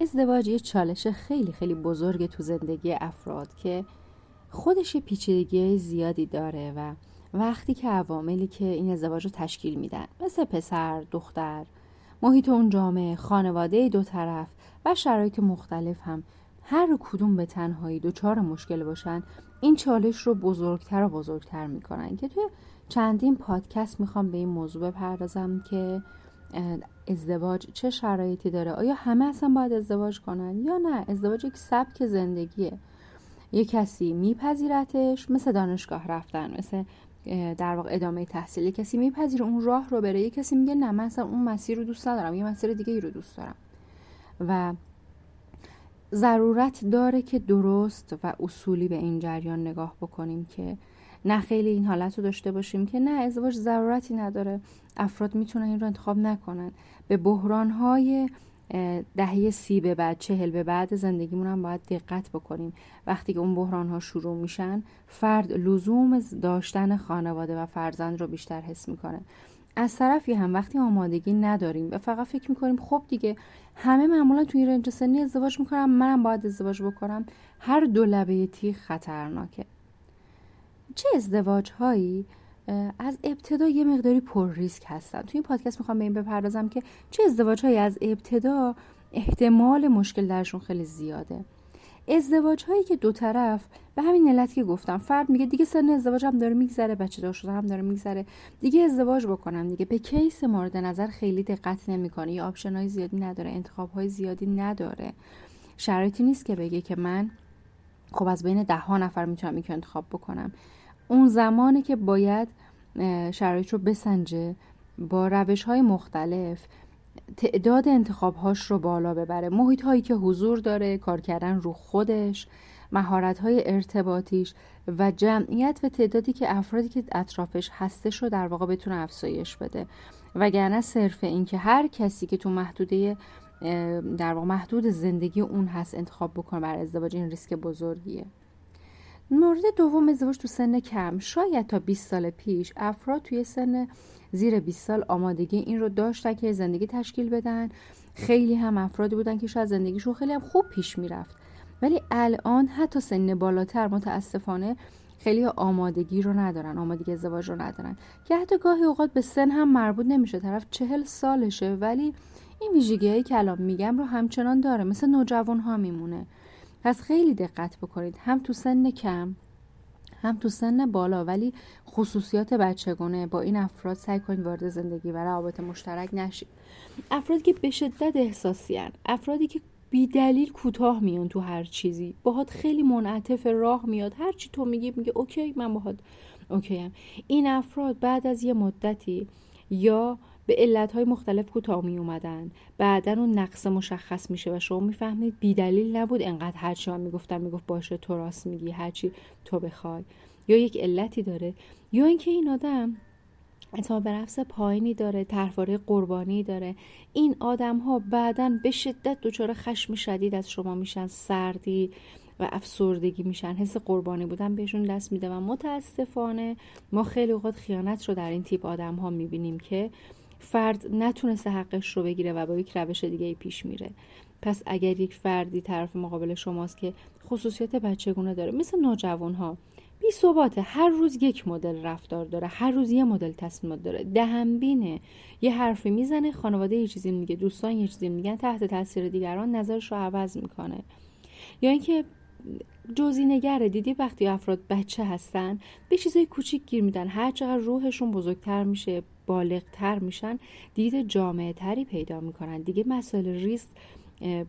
ازدواج یه چالش خیلی خیلی بزرگ تو زندگی افراد که خودش پیچیدگی‌های زیادی داره و وقتی که عواملی که این ازدواج رو تشکیل میدن مثل پسر، دختر، محیط اون جامعه، خانواده دو طرف و شرایط مختلف هم هر کدوم به تنهایی دوچار مشکل باشن، این چالش رو بزرگتر و بزرگتر میکنن که توی چندین پادکست میخوام به این موضوع بپردازم که ازدواج چه شرایطی داره، آیا همه اصلا باید ازدواج کنن یا نه، ازدواج یک سبک زندگیه، یه کسی میپذیرتش، مثل دانشگاه رفتن، مثل در واقع ادامه تحصیل، کسی میپذیره اون راه رو بره، یه کسی میگه نه من اصلا اون مسیر رو دوست ندارم، یه مسیر دیگه ای رو دوست دارم و ضرورت داره که درست و اصولی به این جریان نگاه بکنیم که نه خیلی این حالت رو داشته باشیم که نه ازدواج ضرورتی نداره، افراد میتونن این رو انتخاب نکنن. به بحران‌های دهه 30 به بعد، 40 به بعد زندگیمون هم باید دقت بکنیم. وقتی که اون بحران‌ها شروع میشن، فرد لزوم داشتن خانواده و فرزند رو بیشتر حس میکنه. از طرفی هم وقتی آمادگی نداریم و فقط فکر میکنیم خب دیگه همه معمولا توی رنج سنی ازدواج میکنن، منم باید ازدواج بکنم، هر دو لبه تیغ خطرناکه. چه ازدواج هایی از ابتدا یه مقداری پر ریسک هستن. توی این پادکست میخوام به این بپردازم که چه ازدواج هایی از ابتدا احتمال مشکل درشون خیلی زیاده. ازدواج هایی که دو طرف به همین علت که گفتم، فرد میگه دیگه سن ازدواجم داره میگذره، بچه‌دار شدنم داره میگذره، دیگه ازدواج بکنم، دیگه به کیس مورد نظر خیلی دقت نمیکنه، یا آپشن‌های زیادی نداره، انتخاب‌های زیادی نداره. شرایطی نیست که بگه که من خب از بین 10 نفر میتونم یک انتخاب بکنم. اون زمانی که باید شرایط رو بسنجه، با روش‌های مختلف تعداد انتخاب‌هاش رو بالا ببره، محیط‌هایی که حضور داره، کار کردن رو خودش، مهارت‌های ارتباطیش و جمعیت و تعدادی که افرادی که اطرافش هستش رو در واقع بتونه افزایش بده. وگرنه صرف این که هر کسی که تو محدوده در واقع محدود زندگی اون هست انتخاب بکنه برای ازدواج، این ریسک بزرگیه. مورد دوم، ازدواج تو سن کم. شاید تا 20 سال پیش افراد توی سن زیر 20 سال آمادگی این رو داشتن که زندگی تشکیل بدن، خیلی هم افرادی بودن که شاید زندگیشون خیلی هم خوب پیش میرفت، ولی الان حتی سن بالاتر متاسفانه خیلی آمادگی رو ندارن، آمادگی ازدواج رو ندارن که حتی گاهی اوقات به سن هم مربوط نمیشه، طرف 40 سالشه ولی این ویژگی‌هایی که الان میگم رو همچنان داره، مثل نوجوان‌ها میمونه. پس خیلی دقت بکنید، هم تو سن کم هم تو سن بالا ولی خصوصیات بچگونه با این افراد سعی کنید وارد زندگی و روابط مشترک نشید. افرادی که به شدت احساسی هستند، افرادی که بی دلیل کوتاه میان تو هر چیزی، باهات خیلی منعطف راه میاد، هر چی تو میگی میگه اوکی من باهات اوکی ام. این افراد بعد از یه مدتی یا به علت‌های مختلف کوتاه می اومدن، بعدن اون نقص مشخص میشه و شما میفهمید بیدلیل نبود، انقدر هر چی هم میگفتن میگفت باشه تو راست میگی، هر چی تو بخوای، یا یک علتی داره یا اینکه این آدم اعتماد به نفس پایینی داره، طرفدار قربانی داره. این آدم‌ها بعدن به شدت دچار خشم شدید از شما میشن، سردی و افسردگی میشن، حس قربانی بودن بهشون دست میده و متاسفانه ما خیلی اوقات خیانت رو در این تیپ آدم‌ها میبینیم که فرد نتونسته حقش رو بگیره و با یک روش دیگه ای پیش میره. پس اگر یک فردی طرف مقابل شماست که خصوصیت بچگونه داره، مثل نوجوان‌ها، بی‌ثباته، هر روز یک مدل رفتار داره، هر روز یه مدل تصمیمات داره، دهنبینه، یه حرفی میزنه، خانواده یه چیزی میگه، دوستان یه چیزی میگن، تحت تاثیر دیگران نظرش رو عوض میکنه. یا یعنی اینکه جزئی‌نگره، دیدی وقتی افراد بچه هستن به چیزای کوچیک گیر میدن، هر چقدر روحشون بزرگتر میشه، بالغتر میشن، دید جامعه تری پیدا میکنن، دیگه مسائل ریسک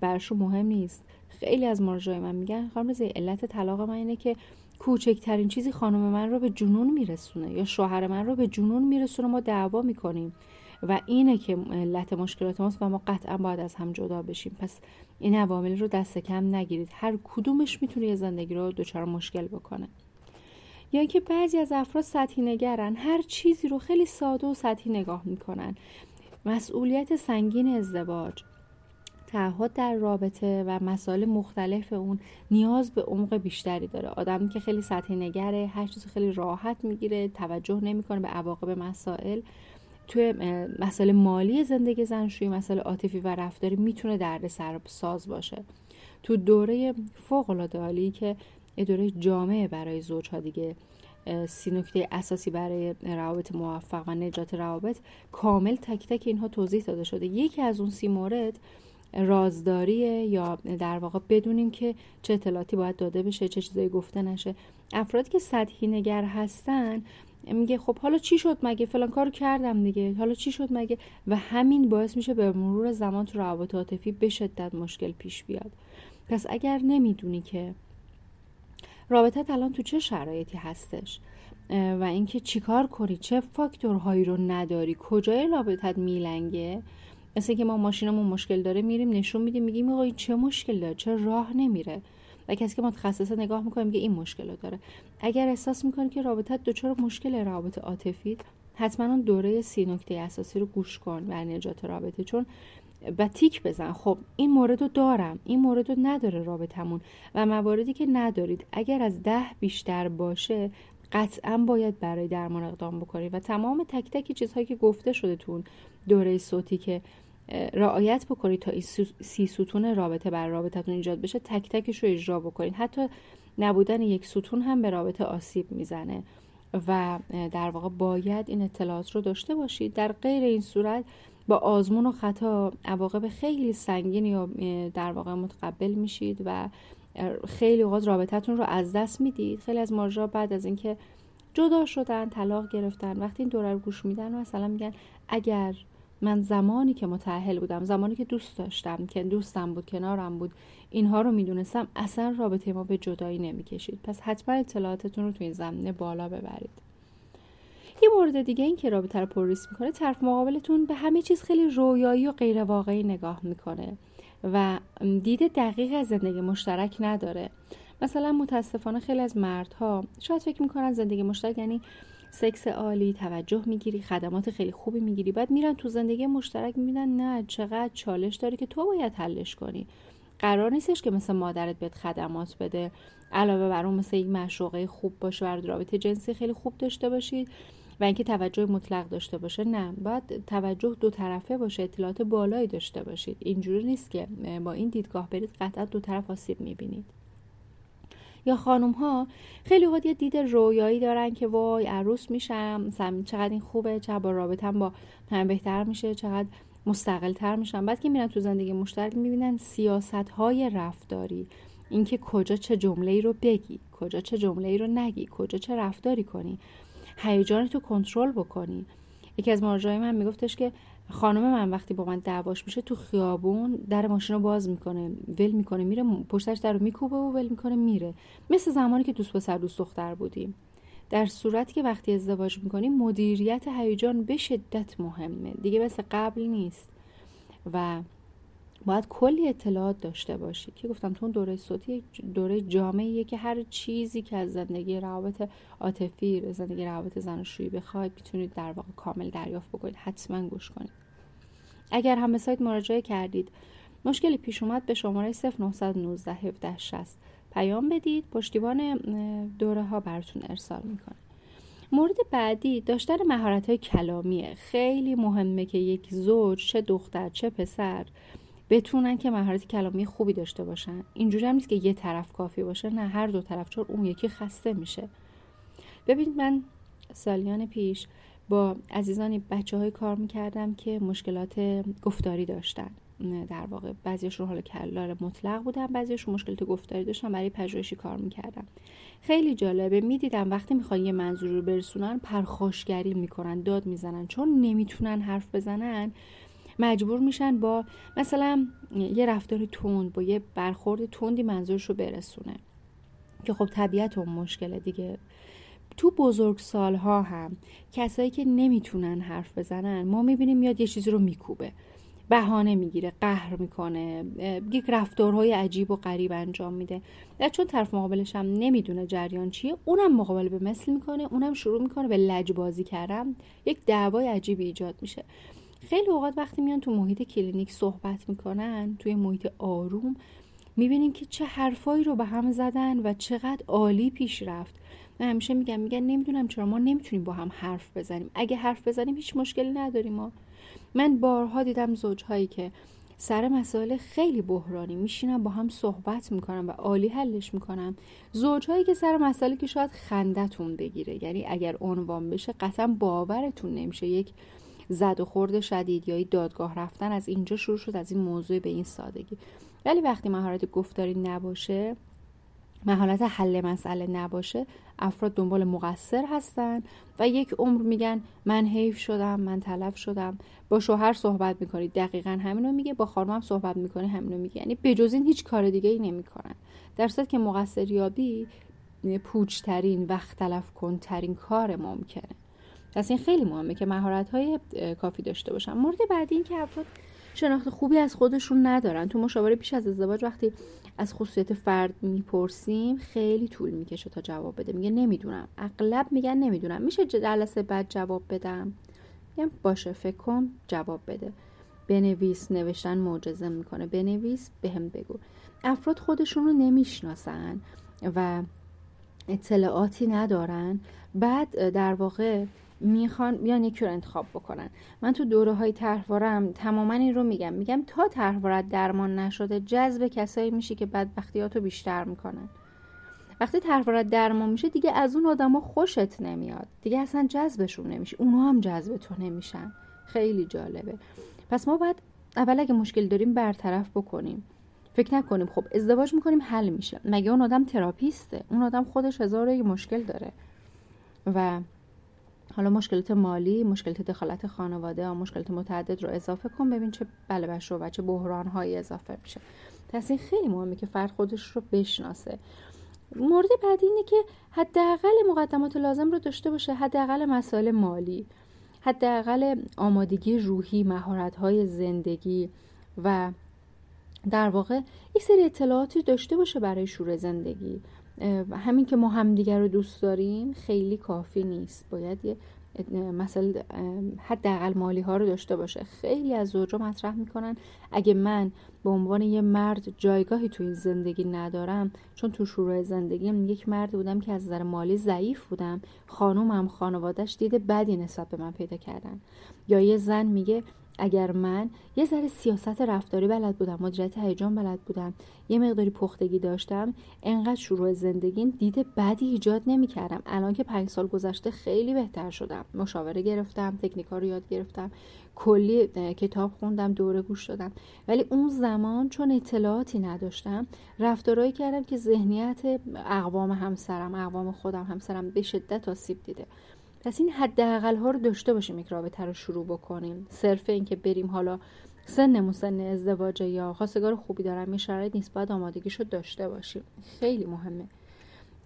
برشون مهم نیست. خیلی از مراجعای من میگن خانم رضایی علت طلاق من اینه که کوچکترین چیزی خانم من رو به جنون میرسونه یا شوهر من رو به جنون میرسونه، ما دعوا میکنیم و اینه که علت مشکلات ماست و ما قطعا باید از هم جدا بشیم. پس این عوامل رو دست کم نگیرید، هر کدومش میتونه زندگی رو دچار مشکل بکنه. یا اینکه بعضی از افراد سطحی نگرن، هر چیزی رو خیلی ساده و سطحی نگاه میکنن. مسئولیت سنگین ازدواج، تعهد در رابطه و مسائل مختلف اون نیاز به عمق بیشتری داره. آدمی که خیلی سطحی نگره، هر چیز خیلی راحت میگیره، توجه نمیکنه به عواقب مسائل، توی مسئله مالی زندگی زناشویی، مسئله عاطفی و رفتاری میتونه دردسرساز باشه. تو دوره فوق‌العاده عالی که دوره جامعه برای زوج‌ها دیگه 30 نکته اساسی برای روابط موفق و نجات روابط کامل تک تک اینها توضیح داده شده. یکی از اون 30 مورد رازداریه، یا در واقع بدونیم که چه اطلاعاتی باید داده بشه، چه چیزایی گفته نشه. افرادی که سطحی نگر هستن میگه خب حالا چی شد مگه، فلان کارو کردم دیگه، حالا چی شد مگه، و همین باعث میشه به مرور زمان تو روابط عاطفی به شدت مشکل پیش بیاد. پس اگر نمیدونی که رابطت الان تو چه شرایطی هستش و اینکه چیکار کنی، چه فاکتورهایی رو نداری، کجای رابطت میلنگه، مثل که ما ماشینمون مشکل داره میریم نشون میدیم میگیم آقا این چه مشکل داره، چه راه نمیره، و کسی که متخصصه نگاه میکنیم که این مشکل رو داره. اگر احساس میکنی که رابطت دچار مشکل رابطه عاطفی، حتما اون دوره 30 نکته اساسی رو گوش کن برای نجات رابطه، چون و تیک بزن خب این مورد رو دارم، این مورد رو نداره رابطمون، و مواردی که ندارید اگر از 10 بیشتر باشه قطعا باید برای درمان اقدام بکنید. و تمام تک تک چیزهایی که گفته شده تون دوره صوتی که رعایت بکنید تا این 30 ستون رابطه برای رابطتون ایجاد بشه، تک تکش رو اجرا بکنید. حتی نبودن یک ستون هم به رابطه آسیب میزنه و در واقع باید این اطلاعات رو داشته باشید. در غیر این صورت با آزمون و خطا عواقب خیلی سنگینی یا در واقع متقبل میشید و خیلی اوقات رابطتون رو از دست میدید. خیلی از ماجرا بعد از اینکه جدا شدن، طلاق گرفتن، وقتی این دوره رو گوش میدن و مثلا میگن اگر من زمانی که متأهل بودم، زمانی که دوست داشتم، که دوستم بود، کنارم بود، اینها رو میدونستم، اصلا رابطه ما به جدایی نمیکشید. پس حتما اطلاعاتتون رو تو این زمینه بالا ببرید. یه مورد دیگه این که رابطه رو پرریسک میکنه، طرف مقابلتون به همه چیز خیلی رویایی و غیر واقعی نگاه میکنه و دید دقیق از زندگی مشترک نداره. مثلا متاسفانه خیلی از مردها شاید فکر میکنن زندگی مشترک یعنی سکس عالی، توجه میگیری، خدمات خیلی خوبی میگیری، بعد میرن تو زندگی مشترک میبینن نه، چقدر چالش داره که تو باید حلش کنی. قرار نیستش که مثل مادرت بهت خدمات بده، علاوه بر اون مثل یک معشوقه خوب باشه و رابطه جنسی خیلی خوب داشته باشید و اینکه توجه مطلق داشته باشه. نه، باید توجه دو طرفه باشه، اطلاعات بالایی داشته باشید. اینجوری نیست که با این دیدگاه برید، قطعا دو طرف آسیب میبینید. یا خانم ها خیلی اوقات یه دید رویایی دارن که وای عروس میشم، چقدر این خوبه، چقدر با رابطه‌ام با هم بهتر میشه، چقدر مستقل تر میشن. بعد که میرن تو زندگی مشترک میبینن سیاست های رفتاری، اینکه کجا چه جمله‌ای رو بگی، کجا چه جمله‌ای رو نگی، کجا چه رفتاری کنی، هیجان تو کنترل بکنی. یکی از مراجعای من میگفتش که خانم من وقتی با من دعواش میشه تو خیابون در ماشین رو باز میکنه، ول میکنه میره، پشتش در رو میکوبه و ول میکنه میره، مثل زمانی که دوست پسر دوست دختر بودیم. در صورتی که وقتی ازدواج میکنیم مدیریت هیجان به شدت مهمه، دیگه مثل قبل نیست و باید کلی اطلاعات داشته باشی. که گفتم تو اون دوره صوتی دوره جامعیه که هر چیزی که از زندگی روابط عاطفی، زندگی روابط زناشویی بخواید میتونید در واقع کامل دریافت بکنید. حتما گوش کنید. اگر هم به سایت مراجعه کردید مشکلی پیش اومد، به شماره 09191760 پیام بدید، پشتیبان دوره ها براتون ارسال میکنه. مورد بعدی داشتن مهارت‌های کلامیه. خیلی مهمه که یک زوج، چه دختر چه پسر، بتونن که مهارت کلامی خوبی داشته باشن. اینجوری هم نیست که یه طرف کافی باشه، نه، هر دو طرف، چون اون یکی خسته میشه. ببینید من سالیان پیش با عزیزانی بچه‌های کار میکردم که مشکلات گفتاری داشتن. در واقع بعضیشون حالا کلار مطلق بودن، بعضیشون مشکلات گفتاری داشتن، برای پژوهشی کار میکردم. خیلی جالبه میدیدم وقتی میخوان یه منظور رو برسونن پرخاشگری میکنن، داد میزنن، چون نمیتونن حرف بزنن مجبور میشن با مثلا یه رفتار تند، با یه برخورد تندی منظورشو برسونه که خب طبیعت اون مشکله دیگه. تو بزرگسال‌ها هم کسایی که نمیتونن حرف بزنن ما میبینیم میاد یه چیزی رو میکوبه، بهانه میگیره، قهر میکنه، یک رفتارهای عجیب و غریب انجام میده. نه، چون طرف مقابلش هم نمیدونه جریان چیه، اونم مقابل به مثل میکنه، اونم شروع میکنه به لجبازی کردن، یک دعوای عجیبی ایجاد میشه. خیلی اوقات وقتی میان تو محیط کلینیک صحبت میکنن، توی محیط آروم، میبینیم که چه حرفایی رو به هم زدن و چقدر عالی پیش رفت. من همیشه میگن نمیدونم چرا ما نمیتونیم با هم حرف بزنیم. اگه حرف بزنیم هیچ مشکلی نداریم ما. من بارها دیدم زوجهایی که سر مسائل خیلی بحرانی میشینن با هم صحبت میکنن و عالی حلش میکنن. زوجهایی که سر مسائلی که شاید خندتون بگیره، یعنی اگر عنوان بشه قطعا باورتون نمیشه، یک زد و خورد شدید یا دادگاه رفتن از اینجا شروع شد، از این موضوع به این سادگی. ولی وقتی مهارت گفتاری نباشه، مهارت حل مسئله نباشه، افراد دنبال مقصر هستن و یک عمر میگن من حیف شدم، من تلف شدم. با شوهر صحبت میکنی دقیقاً همینو میگه، با خانمم صحبت میکنی همینو میگه، یعنی بجز این هیچ کار دیگه ای نمیکنن. در صورتی که مقصریابی پوچترین وقت تلف کنترین کار ممکنه. پس این خیلی مهمه که مهارت‌های کافی داشته باشن. مورد بعدی این که افراد شناخت خوبی از خودشون ندارن. تو مشاوره پیش از ازدواج وقتی از خصوصیات فرد میپرسیم خیلی طول میکشه تا جواب بده. میگه نمیدونم. اغلب میگن نمیدونم. میشه جلسه بعد جواب بدم؟ میگم باشه، فکر کن، جواب بده. بنویس. نوشتن معجزه میکنه. بنویس، بهم بگو. افراد خودشون رو نمیشناسن و اطلاعاتی ندارن. بعد در واقع میخوان یا یکی رو انتخاب بکنن. من تو دوره های طرحوارم تماما این رو میگم تا طرحوارت درمان نشده جذب کسایی میشی که بدبختیاتو بیشتر میکنن. وقتی طرحوارت درمان میشه دیگه از اون آدما خوشت نمیاد، دیگه اصلا جذبشون نمیشی، اونها هم جذب تو نمیشن. خیلی جالبه. پس ما باید اول اگه مشکل داریم برطرف بکنیم، فکر نکنیم خب ازدواج میکنیم حل میشه. مگه اون آدم تراپیسته؟ اون آدم خودش هزار یک مشکل داره و حالا مشکلات مالی، مشکلات دخالت خانواده، مشکلات متعدد رو اضافه کن، ببین چه بلبشو و چه بحران‌های اضافه میشه. پس این خیلی مهمه که فرد خودش رو بشناسه. مورد بعدی اینه که حداقل مقدمات لازم رو داشته باشه، حداقل مسائل مالی، حداقل آمادگی روحی، مهارت‌های زندگی و در واقع یک سری اطلاعاتی داشته باشه برای شروع زندگی. همین که ما همدیگر رو دوست داریم خیلی کافی نیست، باید یه مثلا حداقل مالی ها رو داشته باشه. خیلی از زوجا مطرح میکنن اگه من به عنوان یه مرد جایگاهی توی زندگی ندارم، چون تو شروع زندگیم یک مرد بودم که از نظر مالی ضعیف بودم، خانومم خانواده‌اش دیده بدی نسبت به من پیدا کردن. یا یه زن میگه اگر من یه ذره سیاست رفتاری بلد بودم، مدیریت هیجان بلد بودم، یه مقداری پختگی داشتم، انقدر شروع زندگیم دیده بدی ایجاد نمی‌کردم. الان که 5 سال گذشته خیلی بهتر شدم، مشاوره گرفتم، تکنیک‌ها رو یاد گرفتم، کلی کتاب خوندم، دوره گوش دادم. ولی اون زمان چون اطلاعاتی نداشتم رفتارهایی کردم که ذهنیت اقوام خودم همسرم به شدت آسیب دیده. پس این حداقل ها رو داشته باشیم، یک رابطه رو شروع بکنیم. صرف این که بریم حالا سنمون سن ازدواج یا خواستگار خوبی دارم یه شرایط نیست، باید آمادگیشو داشته باشیم. خیلی مهمه.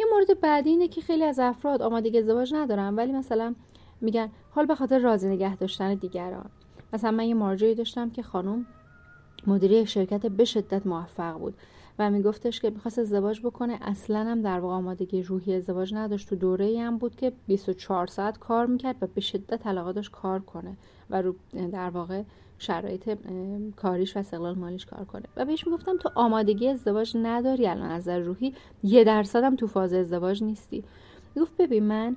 یه مورد بعدی اینه که خیلی از افراد آمادگی ازدواج ندارن، ولی مثلا میگن حال به خاطر راضی نگه داشتن دیگران. مثلا من یه مراجعه‌ای داشتم که خانم مدیره شرکت به شدت موفق بود و میگفتش که می‌خواست ازدواج بکنه، اصلاً هم در واقع آمادگی روحی ازدواج نداشت. تو دوره‌ای هم بود که 24 ساعت کار میکرد و به شدت علاقه داشت کار کنه و رو در واقع شرایط کاریش و استقلال مالیش کار کنه. و بهش میگفتم تو آمادگی ازدواج نداری، الان از نظر روحی 1% هم تو فاز ازدواج نیستی. میگفت ببین من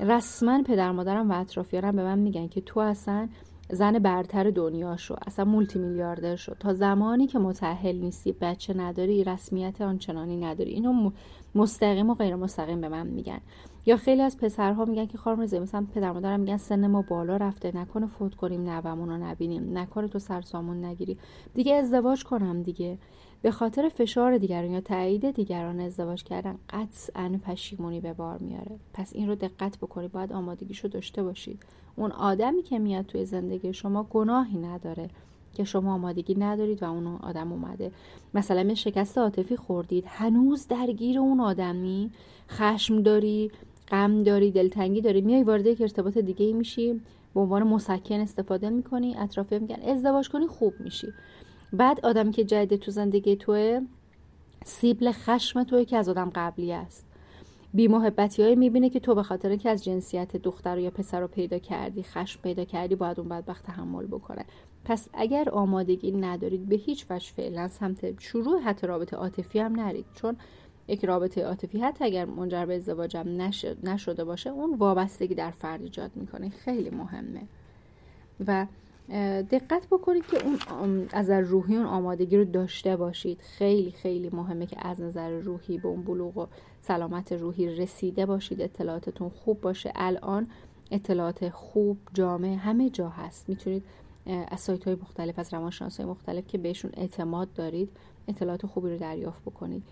رسماً پدر مادرم و اطرافیانم به من میگن که تو اصلاً زن برتر دنیا شو، اصلا مولتی میلیاردر شو. تا زمانی که متأهل نیستی، بچه نداری، رسمیت آنچنانی نداری. اینو مستقیم و غیر مستقیم به من میگن. یا خیلی از پسرها میگن که خانم رضایی مثلا پدر مادرم میگن سن ما بالا رفته، نکنه فوت کنیم، نوه‌مون رو نبینیم، نکنه تو سرسامون نگیری، دیگه ازدواج کنم دیگه. به خاطر فشار دیگران یا تایید دیگران ازدواج کردن قطعاً پشیمونی به بار میاره. پس این رو دقت بکنید، باید آمادگیشو داشته باشید. اون آدمی که میاد توی زندگی شما گناهی نداره که شما آمادگی ندارید و اون آدم اومده. مثلا یه شکست عاطفی خوردید، هنوز درگیر اون آدمی، خشم داری، غم داری، دلتنگی داری، میای وارد یک ارتباط دیگه‌ای میشی، به عنوان مسکن استفاده میکنی، اطرافیان میگن ازدواج کنی خوب میشی. بعد آدمی که جدید تو زندگی توه سیبل خشم توه که از آدم قبلی است. بی‌محبتی‌هایی می‌بینه که تو به خاطر اینکه از جنسیت دختر یا پسر رو پیدا کردی، خشم پیدا کردی، باید اون بدبخت تحمل بکنه. پس اگر آمادگی ندارید به هیچ وجه فعلا سمت شروع حتی رابطه عاطفی هم نرید، چون یک رابطه عاطفی حتی اگر منجر به ازدواج نشده باشه، اون وابستگی در فرد ایجاد می‌کنه. خیلی مهمه و دقت بکنید که اون از نظر روحی اون آمادگی رو داشته باشید. خیلی خیلی مهمه که از نظر روحی به اون بلوغ و سلامت روحی رسیده باشید، اطلاعاتتون خوب باشه. الان اطلاعات خوب جامع همه جا هست، میتونید از سایت‌های مختلف، از روانشناسای مختلف که بهشون اعتماد دارید اطلاعات خوبی رو دریافت بکنید.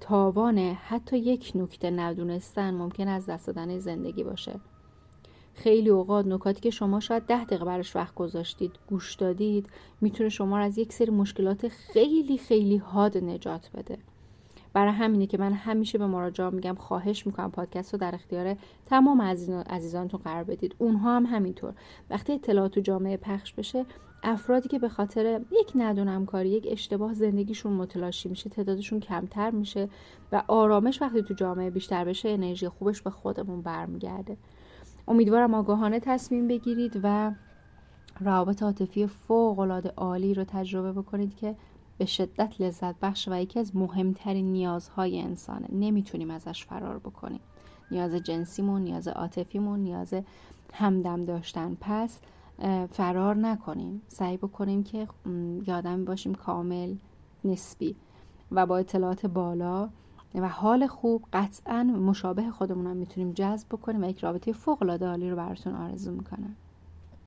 تاوان حتی یک نکته ندونستن ممکن از دست دادن زندگی باشه. خیلی اوقات نکاتی که شما شاید 10 دقیقه براش وقت گذاشتید، گوش دادید، میتونه شما رو از یک سری مشکلات خیلی خیلی حاد نجات بده. برای همینه که من همیشه به مراجعا میگم خواهش میکنم پادکست رو در اختیار تمام عزیزانتون قرار بدید. اونها هم همینطور. وقتی اطلاعات تو جامعه پخش بشه، افرادی که به خاطر یک ندونم کاری، یک اشتباه زندگیشون متلاشی میشه، تعدادشون کمتر میشه و آرامش وقتی تو جامعه بیشتر بشه، انرژی خوبش به خودمون برمیگرده. امیدوارم آگاهانه تصمیم بگیرید و روابط عاطفی فوق‌العاده عالی رو تجربه بکنید که به شدت لذت بخش و یکی از مهمترین نیازهای انسانه. نمیتونیم ازش فرار بکنیم. نیاز جنسیمون، نیاز عاطفیمون، نیاز همدم داشتن. پس فرار نکنیم. سعی بکنیم که یادم باشیم کامل، نسبی و با اطلاعات بالا و حال خوب قطعاً مشابه خودمون هم میتونیم جذب بکنیم و یک رابطه فوق‌العاده عالی رو براتون آرزو میکنم.